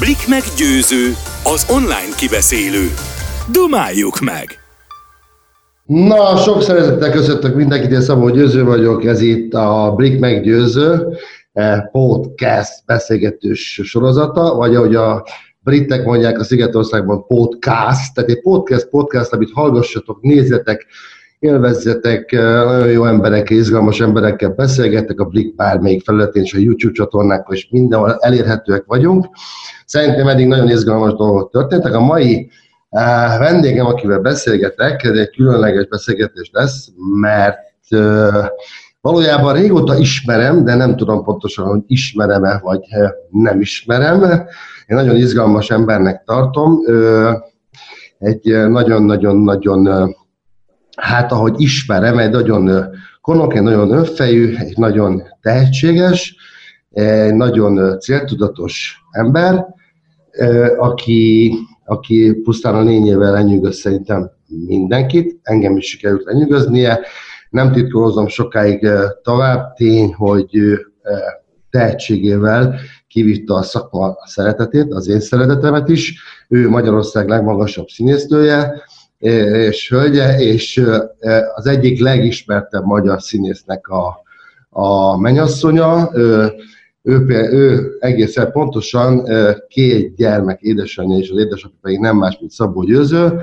Blikmack Meggyőző, az online kibeszélő. Dumáljuk meg! Na, sok szeretettel köszöntök mindenkit, én Szabó Győző vagyok, ez itt a Blikmack Meggyőző podcast beszélgetős sorozata, vagy ahogy a britek mondják a Szigetországban podcast, tehát egy podcast, amit hallgassatok, nézzetek, élvezzetek, nagyon jó emberekkel, izgalmas emberekkel beszélgetek a Blik bármelyik felületén, és a YouTube csatornákkal is mindenhol elérhetőek vagyunk. Szerintem eddig nagyon izgalmas dolgok történtek. A mai vendégem, akivel beszélgetek, egy különleges beszélgetés lesz, mert valójában régóta ismerem, de nem tudom pontosan, hogy ismerem-e vagy nem ismerem. Én nagyon izgalmas embernek tartom. Egy nagyon-nagyon-nagyon... hát ahogy ismerem, egy nagyon konok, egy nagyon önfejű, egy nagyon tehetséges, egy nagyon céltudatos ember, aki pusztán a lényével lenyűgöz szerintem mindenkit, engem is sikerült lenyűgöznie. Nem titkolozom sokáig tovább, tény, hogy tehetségével kivitte a szakma szeretetét, az én szeretetemet is. Ő Magyarország legmagasabb színésznője, és hölgye, és az egyik legismertebb magyar színésznek a menyasszonya. Ő egészen pontosan két gyermek édesanyja, és az édesapja pedig nem más, mint Szabó Győző.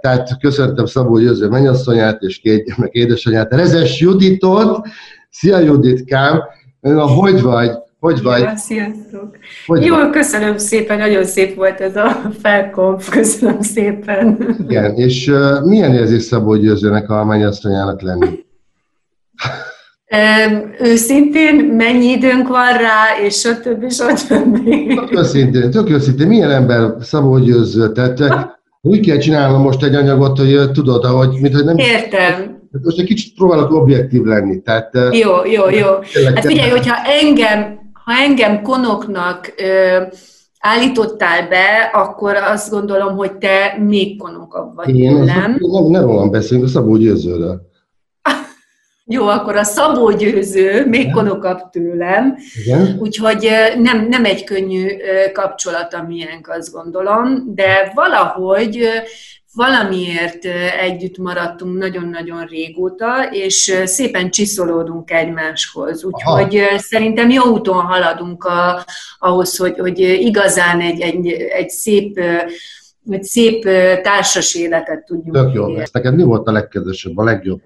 Tehát köszöntöm Szabó Győző menyasszonyát és két gyermek édesanyját, Rezes Juditot. Szia Juditkám! Na, hogy vagy? Hogy vagy? Ja, sziasztok! Hogy jól vagy? Köszönöm szépen, nagyon szép volt ez a felkonf, köszönöm szépen! Igen, és milyen érzés Szabó Győzőnek a mennyasszonyának lenni? Őszintén, mennyi időnk van rá, és stb. Tök őszintén, milyen ember Szabó Győző? Tehát úgy kell csinálnom most egy anyagot, hogy tudod, ahogy... Mint, hogy nem... Értem! Most egy kicsit próbálok objektív lenni. Tehát, jó. Hát figyelj, hogyha engem konoknak állítottál be, akkor azt gondolom, hogy te még konokabb vagy. Én nem rólam beszélünk, a Szabó Győzőről. Jó, akkor a Szabó Győző még konokabb tőlem. Igen? Úgyhogy nem egy könnyű kapcsolat a miénk, azt gondolom, de valahogy... valamiért együtt maradtunk nagyon-nagyon régóta, és szépen csiszolódunk egymáshoz. Úgyhogy szerintem jó úton haladunk ahhoz, hogy igazán egy szép társas életet tudjunk. Tök jó. Neked mi volt a legkedvesebb, a legjobb,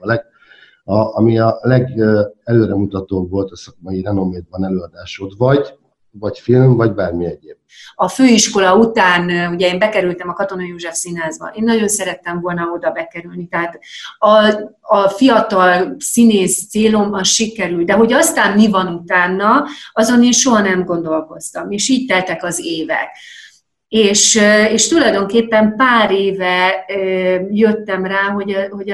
ami a legelőremutatóbb volt a szakmai renométban előadásod, vagy film, vagy bármi egyéb? A főiskola után, ugye én bekerültem a Katona József Színházba, én nagyon szerettem volna oda bekerülni, tehát a fiatal színész célom az sikerült, de hogy aztán mi van utána, azon én soha nem gondolkoztam, és így teltek az évek. És tulajdonképpen pár éve jöttem rá, hogy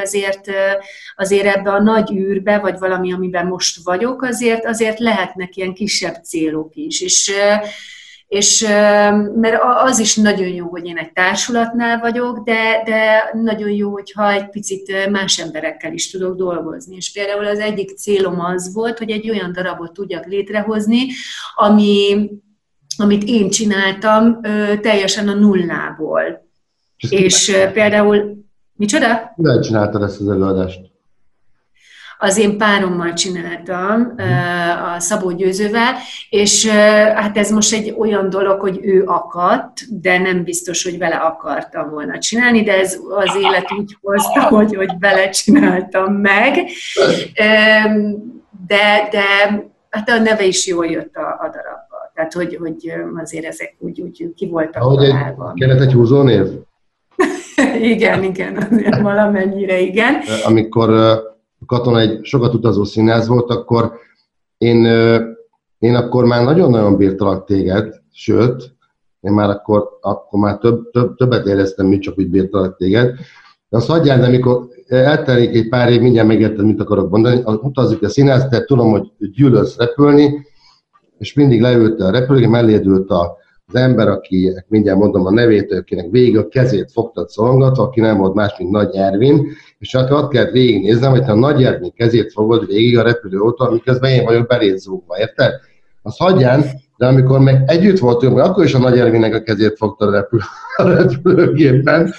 azért ebbe a nagy űrbe, vagy valami, amiben most vagyok, azért lehetnek ilyen kisebb célok is. És mert az is nagyon jó, hogy én egy társulatnál vagyok, de nagyon jó, hogyha egy picit más emberekkel is tudok dolgozni. És például az egyik célom az volt, hogy egy olyan darabot tudjak létrehozni, amit én csináltam teljesen a nullából. És például... Micsoda? Mivel csináltad ezt az előadást? Az én párommal csináltam, a Szabó Győzővel, és hát ez most egy olyan dolog, hogy ő akadt, de nem biztos, hogy vele akartam volna csinálni, de ez az élet úgy hozta, hogy vele csináltam meg. De hát a neve is jól jött a darab. Tehát, hogy azért ezek úgy ki voltak találva. Kellett egy húzónév? igen, azért valamennyire igen. Amikor Katona egy sokat utazó színház volt, akkor én akkor már nagyon-nagyon bírtalak téged, sőt, én már akkor már többet éreztem, mint csak úgy bírtalak téged. De azt hagyjál, de amikor eltelik egy pár év, mindjárt megérted, mit akarok mondani, utazik a színház, tehát tudom, hogy gyűlölsz repülni, és mindig leült a repülőgép, mellédült az ember, aki, mindjárt mondom a nevét, akinek végig a kezét fogtad szorongatva, aki nem volt más, mint Nagy Ervin, és akkor ott kellett végignéznem, hogy a Nagy Ervin kezét fogod végig a repülő óta, miközben én vagyok beléd zúgva, érted? azt hagyján, de amikor meg együtt voltunk, akkor is a Nagy Ervinnek a kezét fogta a repülőgépen.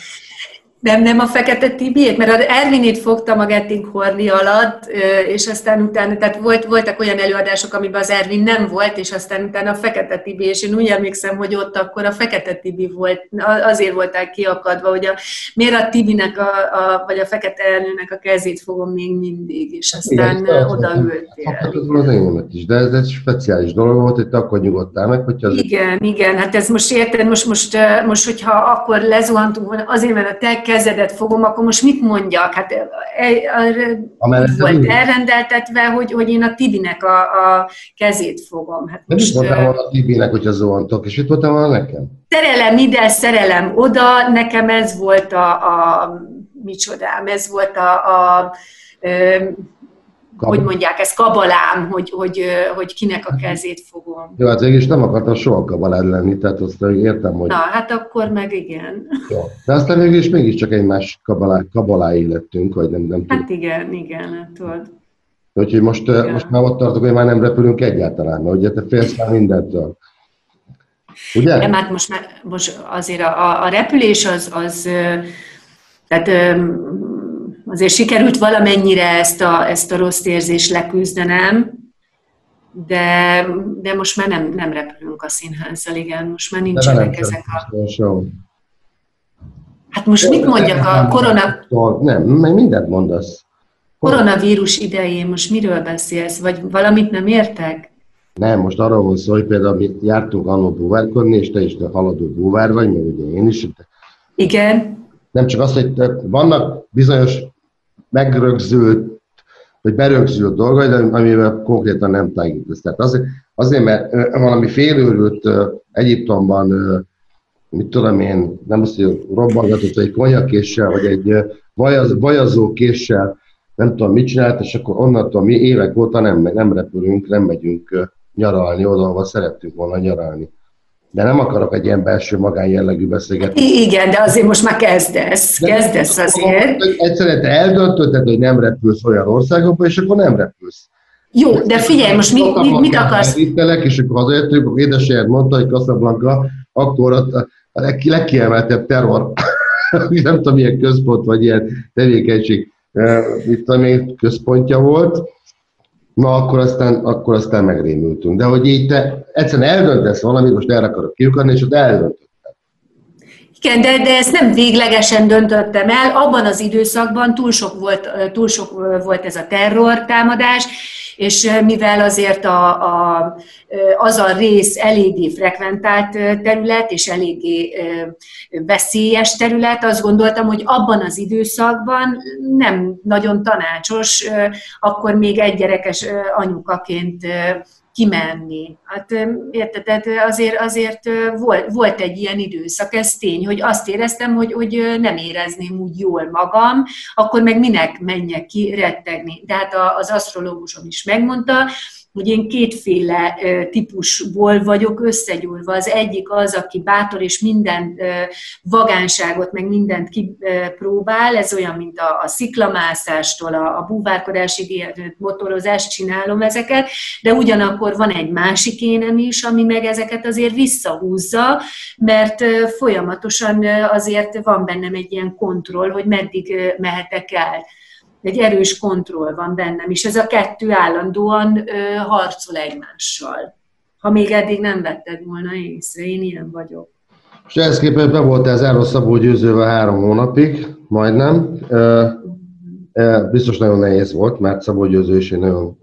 Nem a Fekete Tibiét, mert az Ervinét fogtam a Getting Horny alatt, és aztán utána, tehát voltak olyan előadások, amiben az Ervin nem volt, és aztán utána a Fekete Tibi, és én úgy emlékszem, hogy ott akkor a Fekete Tibi volt, azért voltál kiakadva, hogy miért a Tibinek, vagy a Fekete Ernőnek a kezét fogom még mindig, és aztán odaültél. Hát ez volt az enyémet is, de ez egy speciális dolog volt, hogy te akkor nyugodtál meg, hogyha... Igen, hát ez most érted, most hogyha akkor lezuhantunk volna, azért, mert a te kezedet fogom, akkor most mit mondjak? Hát volt elrendeltetve, hogy én a Tibinek a kezét fogom. Hát nem most, is voltam volna a Tibinek, hogyha zuhantok, és itt voltam volna nekem? Szerelem ide, szerelem oda, nekem ez volt hogy mondják, ez kabalám, hogy kinek a kezét fogom. Jó, hát végülis nem akartam soha kabalád lenni, tehát azt értem, hogy... Na, hát akkor meg igen. Jó. De aztán végülis mégiscsak egymás kabalái lettünk, vagy nem tudom. Hát igen, tudod. Úgyhogy most már ott tartok, hogy már nem repülünk egyáltalán, mert ugye te félsz már mindentől. Ugye? Nem, hát most azért a repülés az tehát... Azért sikerült valamennyire ezt a rossz érzést leküzdenem, de most már nem repülünk a színházzal, igen, most már nincsenek ezek a... Hát most mit mondjak a koronavírus... Nem, meg mindent mondasz. Koronavírus idején most miről beszélsz, vagy valamit nem értek? Nem, most arról van szó, hogy például mi jártunk annól búvárkodni, és te is haladó búvár vagy, mert ugye én is. Igen. Nem csak az, hogy vannak bizonyos megrögzült, vagy berögzült dolgai, de amivel konkrétan nem tágítasz. Tehát azért, mert valami félőrült Egyiptomban, mit tudom én, nem azt, hogy robbangatott egy konyakéssel, vagy egy vajazó késsel, nem tudom mit csinált, és akkor onnantól mi évek óta nem repülünk, nem megyünk nyaralni oda, ahol szerettünk volna nyaralni. De nem akarok egy ilyen belső magánjellegű beszélgetni. Igen, de azért most már kezdesz azért. Egyszerűen te eldöntötted, hogy nem repülsz olyan országokba, és akkor nem repülsz. Jó, de figyelj, most mit akarsz? Elvittelek, és akkor hazajöttünk, akkor édesanyád mondta, hogy Casablanca, akkor a legkiemeltebb terror, nem tudom, ilyen központ, vagy ilyen tevékenység, itt ami központja volt. Na, akkor aztán megrémültünk. De hogy így te egyszerűen eldöntesz valamit, most erre akarok kiukadni, és ott eldöntöttem. Igen, de ezt nem véglegesen döntöttem el. Abban az időszakban túl sok volt ez a terrortámadás, és mivel azért az a rész eléggé frekventált terület, és eléggé veszélyes terület, azt gondoltam, hogy abban az időszakban nem nagyon tanácsos, akkor még egygyerekes anyukaként kimenni. Hát érted, azért volt egy ilyen időszak, ez tény, hogy azt éreztem, hogy nem érezném úgy jól magam, akkor meg minek menjek ki rettegni. De hát az asztrológusom is megmondta, hogy én kétféle típusból vagyok összegyúrva. Az egyik az, aki bátor és minden vagánságot, meg mindent kipróbál, ez olyan, mint a sziklamászástól, a búvárkodásig, motorozást csinálom ezeket, de ugyanakkor van egy másik énem is, ami meg ezeket azért visszahúzza, mert folyamatosan azért van bennem egy ilyen kontroll, hogy meddig mehetek el. Egy erős kontroll van bennem, és ez a kettő állandóan harcol egymással. Ha még eddig nem vetted volna észre, én ilyen vagyok. És ehhez képest be voltál zárva Szabó Győzővel 3 hónapig, majdnem. Biztos nagyon nehéz volt, mert Szabó Győző is egy nagyon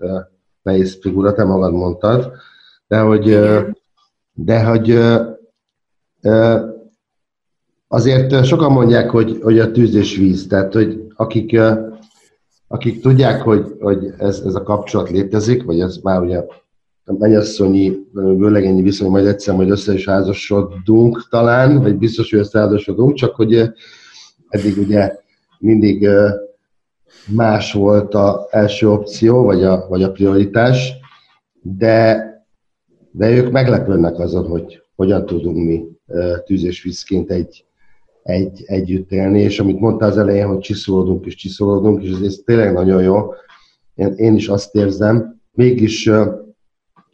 nehéz figura, te magad mondtad. De hogy azért sokan mondják, hogy a tűz és víz, tehát hogy akik tudják, hogy ez a kapcsolat létezik, vagy ez már ugye a mennyasszonyi, vőlegényi viszony, majd egyszer majd össze is házasodunk talán, vagy biztos, hogy összeházasodunk, csak hogy eddig ugye mindig más volt az első opció, vagy a prioritás, de ők meglepődnek azon, hogy hogyan tudunk mi tűz és vízként együtt élni, és amit mondtál az elején, hogy csiszolódunk, és ez tényleg nagyon jó. Én is azt érzem, mégis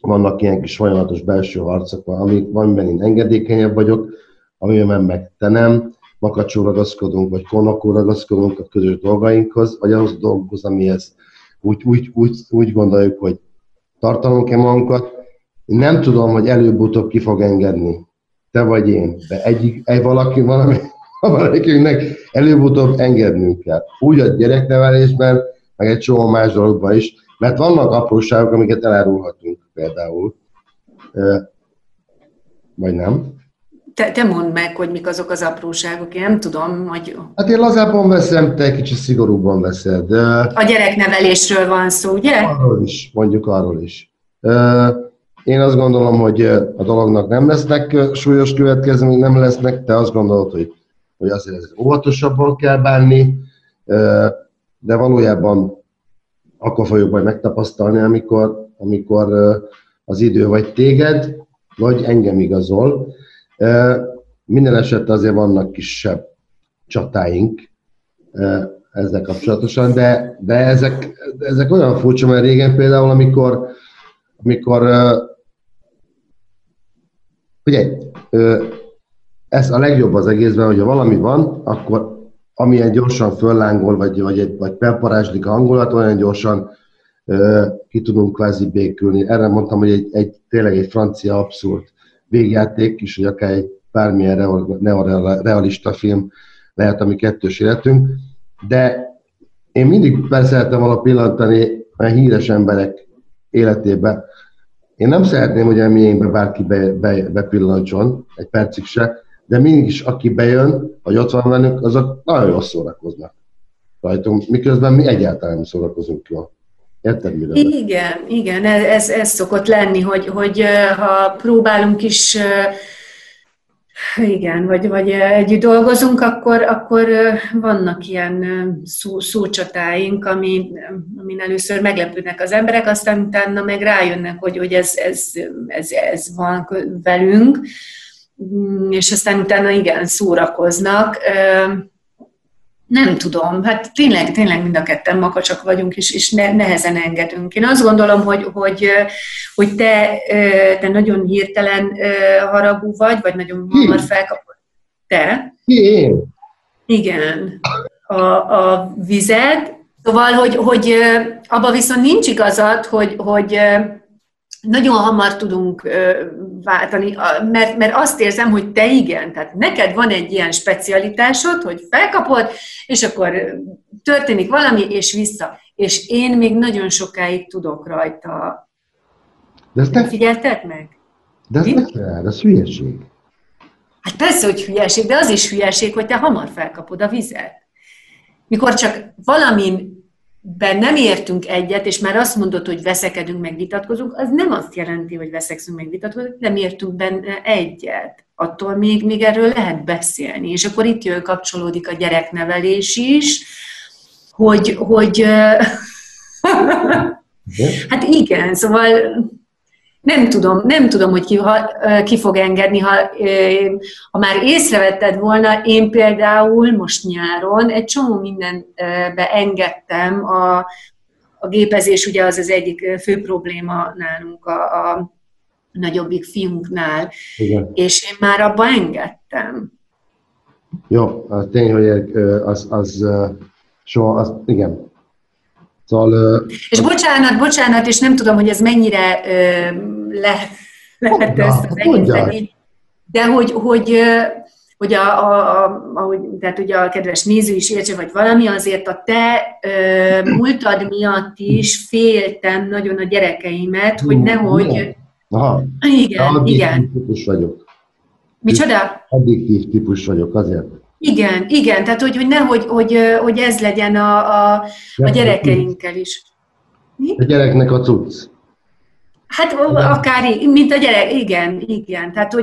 vannak ilyen kis folyamatos belső harcok, amiben én engedékenyebb vagyok, amiben meg te nem, makacsul ragaszkodunk, vagy konakul ragaszkodunk a közös dolgainkhoz, vagy ahhoz dolgokhoz, amihez úgy gondoljuk, hogy tartalunk-e magunkat. Én nem tudom, hogy előbb-utóbb ki fog engedni. Te vagy én. De valamelyikünknek előbb-utóbb engednünk kell. Úgy a gyereknevelésben, meg egy csomó más dologban is. Mert vannak apróságok, amiket elárulhatunk például. Vagy nem? Te mondd meg, hogy mik azok az apróságok, én nem tudom, hogy... Hát én lazábban veszem, te kicsit szigorúbban veszed. De... A gyereknevelésről van szó, ugye? Arról is, mondjuk arról is. Én azt gondolom, hogy a dolognak nem lesznek súlyos következmények, nem lesznek, te azt gondolod, hogy azért óvatosabban kell bánni, de valójában akkor fogjuk majd megtapasztalni, amikor az idő vagy téged, vagy engem igazol. Minden esetre azért vannak kisebb csatáink ezzel kapcsolatosan, de ezek olyan furcsa, mert régen például, amikor ugye, ez a legjobb az egészben, hogyha valami van, akkor amilyen gyorsan föllángol, vagy felparázslik a hangulat, olyan gyorsan ki tudunk kvázi békülni. Erre mondtam, hogy tényleg egy francia abszurd végjáték is, hogy akár egy bármilyen neorealista film lehet, ami kettős életünk. De én mindig beszerettem volna pillantani a híres emberek életébe. Én nem szeretném, hogy a miénkbe bárki bepillantson, egy percig se, de mégis aki bejön, vagy ott van velünk, azok nagyon jól szórakoznak rajtunk, miközben mi egyáltalán nem szórakozunk jól. Érted, mire? Igen, ez szokott lenni, hogy ha próbálunk is, igen, vagy együtt dolgozunk, akkor vannak ilyen szócsatáink, amin először meglepődnek az emberek, aztán utána meg rájönnek, hogy ez van velünk, és aztán utána igen, szórakoznak. Nem tudom, hát tényleg mind a ketten makacsak vagyunk, és nehezen engedünk. Én azt gondolom, hogy te nagyon hirtelen haragú vagy nagyon hamar felkapod. Te? Én? Igen. A vized. Szóval, hogy abban viszont nincs igazad, hogy nagyon hamar tudunk váltani, mert azt érzem, hogy te igen, tehát neked van egy ilyen specialitásod, hogy felkapod, és akkor történik valami, és vissza. És én még nagyon sokáig tudok rajta. De ezt nem figyelted meg? De ez nem kell, ez hülyeség. Hát persze, hogy hülyeség, de az is hülyeség, hogy te hamar felkapod a vizet. Mikor csak valamin nem értünk egyet, és már azt mondod, hogy veszekedünk, meg vitatkozunk, az nem azt jelenti, hogy veszekszünk, meg vitatkozunk, nem értünk benne egyet. Attól még erről lehet beszélni. És akkor itt kapcsolódik a gyereknevelés is, hogy hát igen, szóval nem tudom, hogy ki fog engedni, ha már észrevetted volna, én például most nyáron egy csomó mindenbe engedtem, a gépezés ugye az egyik fő probléma nálunk, a nagyobbik fiunknál, igen. És én már abba engedtem. Jó, a tény, hogy az igen. Szóval, és bocsánat, és nem tudom, hogy ez mennyire lehet ezt az egészet, de hogy tehát ugye a kedves néző is értse, vagy valami, azért a te múltad miatt is féltem nagyon a gyerekeimet, hogy nehogy... Aha. Igen. Típus vagyok. Micsoda? Addiktív típus vagyok, azért. Igen, tehát hogy nehogy ez legyen a gyerekeinkkel is. Mi? A gyereknek a cucc. Hát akár, mint a gyerek, igen. Tehát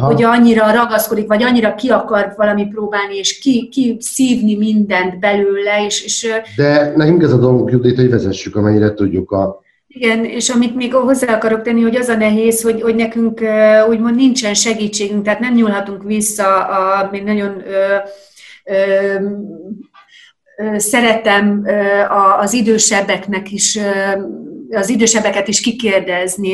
hogy annyira ragaszkodik, vagy annyira ki akar valami próbálni, és ki szívni mindent belőle, és... De nekünk ez a dolgunk, Judit, hogy vezessük, amennyire tudjuk a... Igen, és amit még hozzá akarok tenni, hogy az a nehéz, hogy nekünk úgymond nincsen segítségünk, tehát nem nyúlhatunk vissza, még nagyon szeretem az idősebbeknek is az idősebbeket is kikérdezni,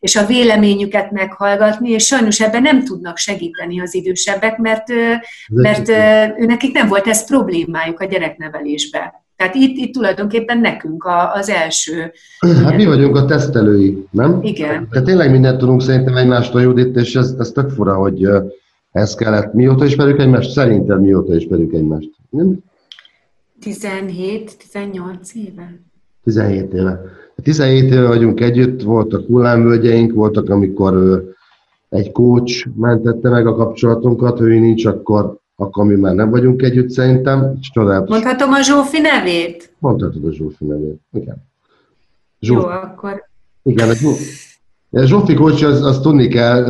és a véleményüket meghallgatni, és sajnos ebben nem tudnak segíteni az idősebbek, mert nekik nem volt ez problémájuk a gyereknevelésben. Tehát itt tulajdonképpen nekünk az első... Hát mi vagyunk a tesztelői, nem? Igen. Tehát tényleg mindent tudunk szerintem egymástól, Judit, és ez tök fura, hogy ez kellett. Mióta ismerjük egymást? Szerintem mióta ismerjük egymást? Nem? 17-18 éve. 17 éve. 17 éve vagyunk együtt, voltak hullámvölgyeink, voltak, amikor egy coach mentette meg a kapcsolatunkat, ő nincs, akkor mi már nem vagyunk együtt, szerintem. Csodálatos. Mondhatom a Zsófi nevét? Mondhatod a Zsófi nevét, igen. Zsófi. Jó, akkor... Igen, a Zsófi coach, azt tudni kell,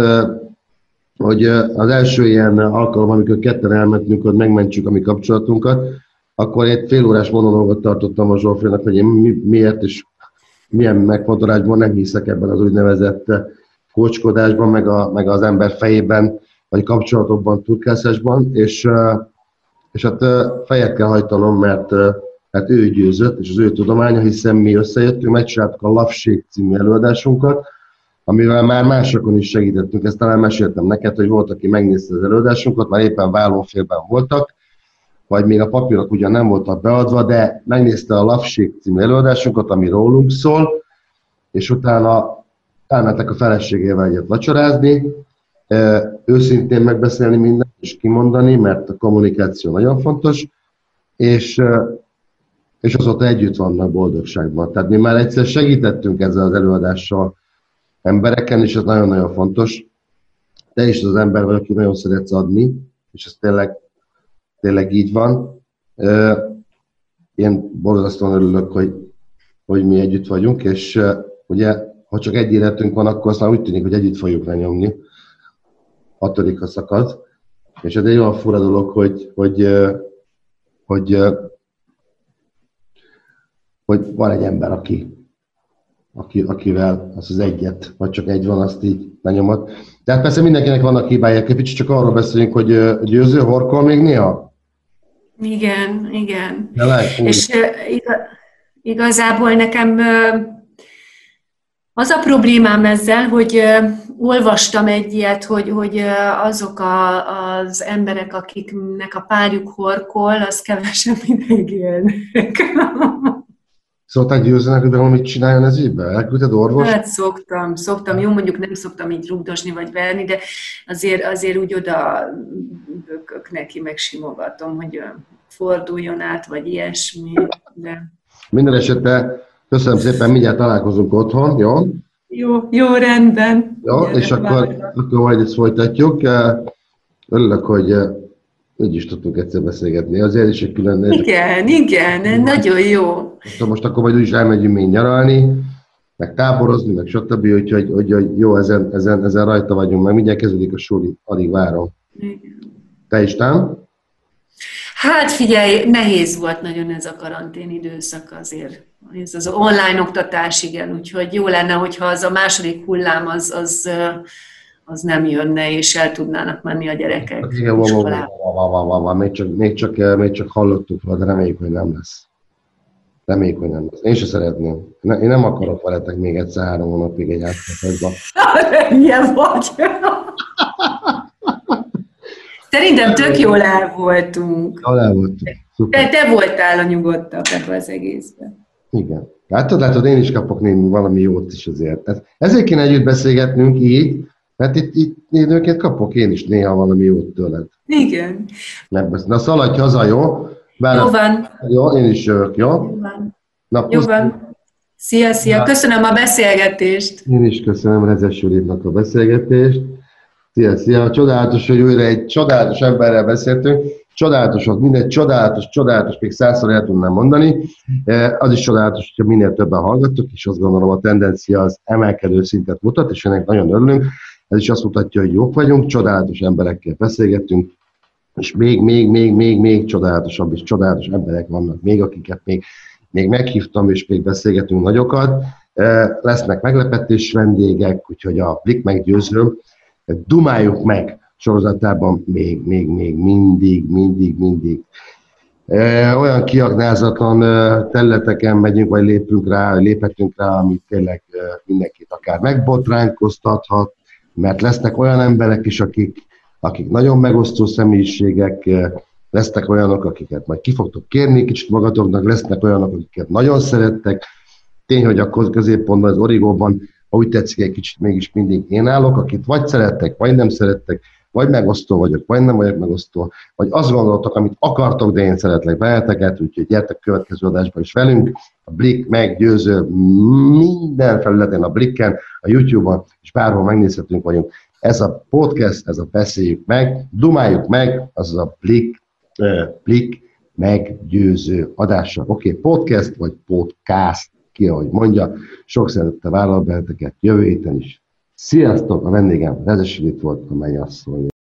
hogy az első ilyen alkalom, amikor ketten elmentünk, hogy megmentsük a mi kapcsolatunkat, akkor egy félórás monológot tartottam a Zsófinak, hogy én miért és milyen megfontolásban nem hiszek ebben az úgynevezett coachkodásban, meg az ember fejében, vagy kapcsolatokban, turkászásban, és hát fejet kell hajtanom, mert ő győzött, és az ő tudománya, hiszen mi összejöttünk, megcsináltuk a Lapség című előadásunkat, amivel már másokon is segítettünk. Ezt talán meséltem neked, hogy volt, aki megnézte az előadásunkat, már éppen vállófélben voltak, vagy még a papírok ugyan nem voltak beadva, de megnézte a Lapség című előadásunkat, ami rólunk szól, és utána elmentek a feleségével egyet vacsorázni, őszintén megbeszélni mindent, és kimondani, mert a kommunikáció nagyon fontos, és azóta együtt vannak boldogságban. Tehát mi már egyszer segítettünk ezzel az előadással embereken, és ez nagyon-nagyon fontos. Te is az ember vagy, aki nagyon szeretsz adni, és ez tényleg így van. Én borzasztóan örülök, hogy mi együtt vagyunk, és ugye, ha csak egy életünk van, akkor aztán úgy tűnik, hogy együtt fogjuk lenyomni. 6. szakad, és ez egy olyan fura dolog, hogy van egy ember, akivel az az egyet, vagy csak egy van, azt így lenyomod. Tehát persze mindenkinek vannak hibája, csak arról beszélünk, hogy Győző horkol még néha? Igen, igen. És igazából nekem... Az a problémám ezzel, hogy olvastam egy ilyet, hogy azok az emberek, akiknek a párjuk horkol, az kevesebb ideig élnek. Szoktál Győzőnek, de valamit csináljon ez ügyben? Elküldted orvos? Hát szoktam. Jó, mondjuk nem szoktam így rugdosni vagy verni, de azért úgy oda bökök neki, meg simogatom, hogy forduljon át, vagy ilyesmi. De... Minden esetben... Köszönöm szépen, mindjárt találkozunk otthon, jó? Jó, rendben. Jó, rendben, és akkor majd ezt folytatjuk. Örülök, hogy így is tudtunk egyszer beszélgetni. Azért is egy külön... Igen, nagyon jó. Most akkor majd úgyis elmegyünk még nyaralni, meg táborozni, meg stb. Úgyhogy jó, ezen rajta vagyunk, meg mindjárt kezdődik a suli, alig várom. Igen. Te is, nem? Hát figyelj, nehéz volt nagyon ez a karantén időszak azért. Ez az online oktatás, igen, úgyhogy jó lenne, hogyha az a második hullám az nem jönne, és el tudnának menni a gyerekek iskolába. Még csak hallottuk róla, de reméljük, hogy nem lesz. Én se szeretném. Én nem akarok veletek még egyszer 3 hónapig egy átszakaszba. Ilyen vagy! Szerintem tök jól el voltunk. Te voltál a nyugodtabb ebben az egészben. Igen. Látod, én is kapok némi valami jót is azért. Ezért kéne együtt beszélgetnünk így, mert itt nőként kapok én is néha valami jót tőled. Igen. Na szaladj haza, jó? Bár jó van. Jó, én is jövök, jó? Jó van. Szia. Köszönöm a beszélgetést. Én is köszönöm Rezes Juditnak a beszélgetést. Szia. Csodálatos, hogy újra egy csodálatos emberrel beszéltünk. Csodálatos, mindegy, csodálatos, még 100-szor el tudnám mondani. Az is csodálatos, hogyha minél többen hallgattok, és azt gondolom, a tendencia az emelkedő szintet mutat, és ennek nagyon örülünk. Ez is azt mutatja, hogy jók vagyunk, csodálatos emberekkel beszélgetünk, és még csodálatosabb, és csodálatos emberek vannak még, akiket még meghívtam, és még beszélgetünk nagyokat. Lesznek meglepetés vendégek, úgyhogy a Blikmack Meggyőző, dumáljuk meg sorozatában még mindig Olyan kiaknázatlan területeken megyünk, vagy léphetünk rá, amit tényleg mindenkit akár megbotránkoztathat, mert lesznek olyan emberek is, akik nagyon megosztó személyiségek, lesznek olyanok, akiket majd ki fogtok kérni kicsit magatoknak, lesznek olyanok, akiket nagyon szerettek. Tény, hogy a középpontban, az origóban, ha úgy tetszik, egy kicsit mégis mindig én állok, akit vagy szerettek, vagy nem szerettek, vagy megosztó vagyok, vagy nem vagyok megosztó, vagy azt gondoltok, amit akartok, de én szeretlek veleteket, úgyhogy gyertek következő adásba is velünk. A Blikmack Meggyőző minden felületen, a Blikken, a YouTube-on, és bárhol megnézhetünk vagyunk. Ez a podcast, ez a beszéljük meg, dumáljuk meg, az a Blikmack Meggyőző adása. Oké, podcast vagy podcast, ki ahogy mondja. Sok szeretettel vállalok benneteket jövő héten is. Sziasztok! A vendégem Rezes Judit volt, amely azt mondja.